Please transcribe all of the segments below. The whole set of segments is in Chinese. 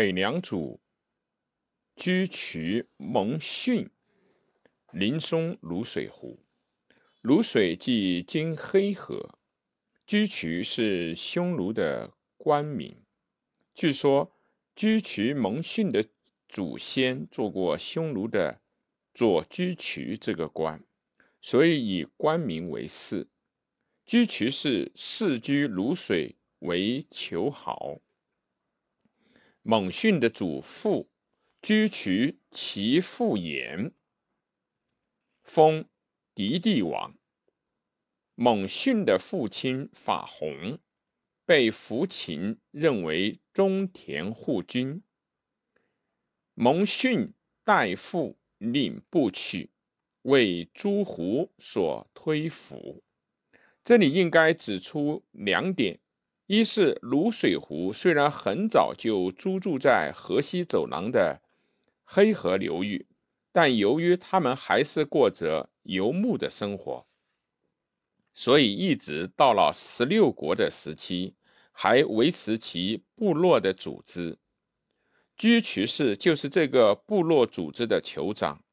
北凉主沮渠蒙逊临松泸水湖，泸水即今黑河。沮渠是匈奴的官名，据说沮渠蒙逊的祖先做过匈奴的左沮渠这个官，所以以官名为氏。沮渠氏世居泸水为裘豪。蒙逊的祖父沮渠其父偃封狄地王，蒙逊的父亲法弘被苻秦任为中田护军，蒙逊代父领部曲，为诸胡所推服。这里应该指出两点：一是泸水湖虽然很早就租住在河西走廊的黑河流域，但由于他们还是过着游牧的生活，所以一直到了16国的时期还维持其部落的组织。沮渠氏就是这个部落组织的酋长。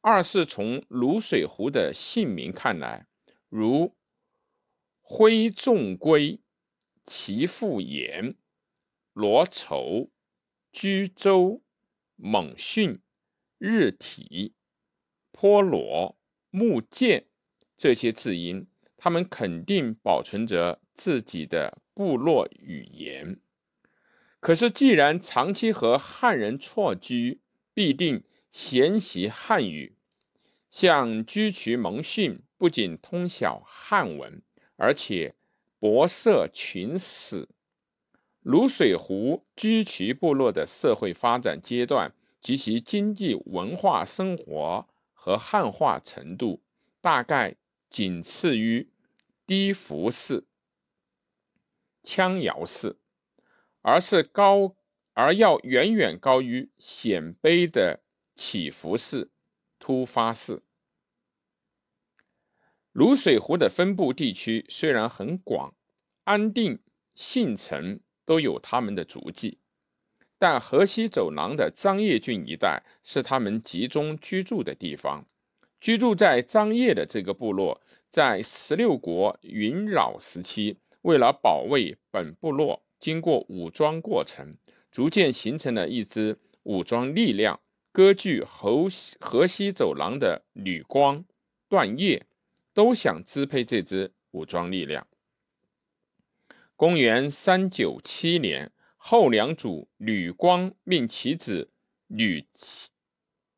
二是从泸水湖的姓名看来，如徽仲圭其父偃、罗畴、居州、蒙逊、日体、坡罗、木建这些字音，他们肯定保存着自己的部落语言。可是既然长期和汉人错居，必定嫌习汉语。像沮渠蒙逊不仅通晓汉文，而且博涉群史。泸水湖沮渠部落的社会发展阶段及其经济文化生活和汉化程度，大概仅次于低服氏、羌姚氏，而要远远高于鲜卑的乞伏氏、突发氏。泸水湖的分布地区虽然很广，安定、信城都有他们的足迹，但河西走廊的张掖郡一带是他们集中居住的地方。居住在张掖的这个部落，在16国云扰时期，为了保卫本部落，经过武装过程，逐渐形成了一支武装力量，割据河西走廊的吕光、段业都想支配这支武装力量。公元397年，后梁主吕光命其子吕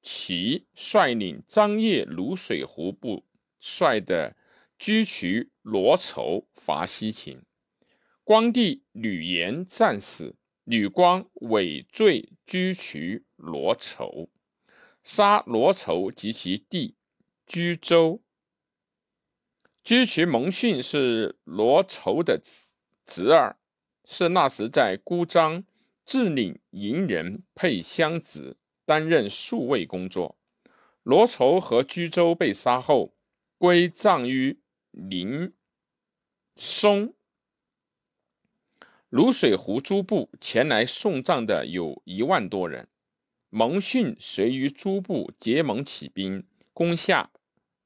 齐率领张掖泸水湖部率的沮渠罗畴伐西秦，光帝吕炎战死，吕光委罪沮渠罗畴，杀罗畴及其弟居州。沮渠蒙逊是罗畴的侄儿，是那时在姑臧治领营人沛襄子担任戍卫工作。罗畴和居州被杀后，归葬于临松。泸水湖诸部前来送葬的有1万多人，蒙逊随与诸部结盟起兵，攻下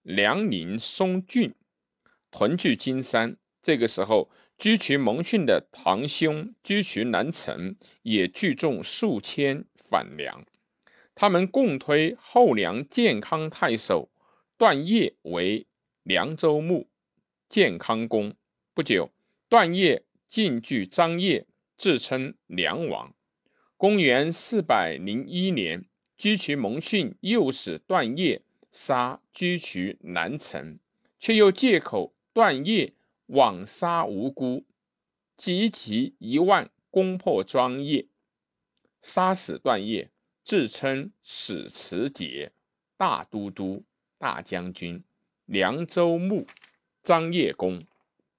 梁陵松郡，屯据金山。这个时候，沮渠蒙逊的堂兄沮渠南陈也聚众数千反梁，他们共推后梁建康太守段业为凉州牧、建康公。不久，段业进据张掖，自称梁王。公元401年，沮渠蒙逊诱使段业杀沮渠南陈，却又借口段业枉杀无辜，集其1万攻破张掖，杀死段业，自称史持节、大都督、大将军、凉州牧、张掖公。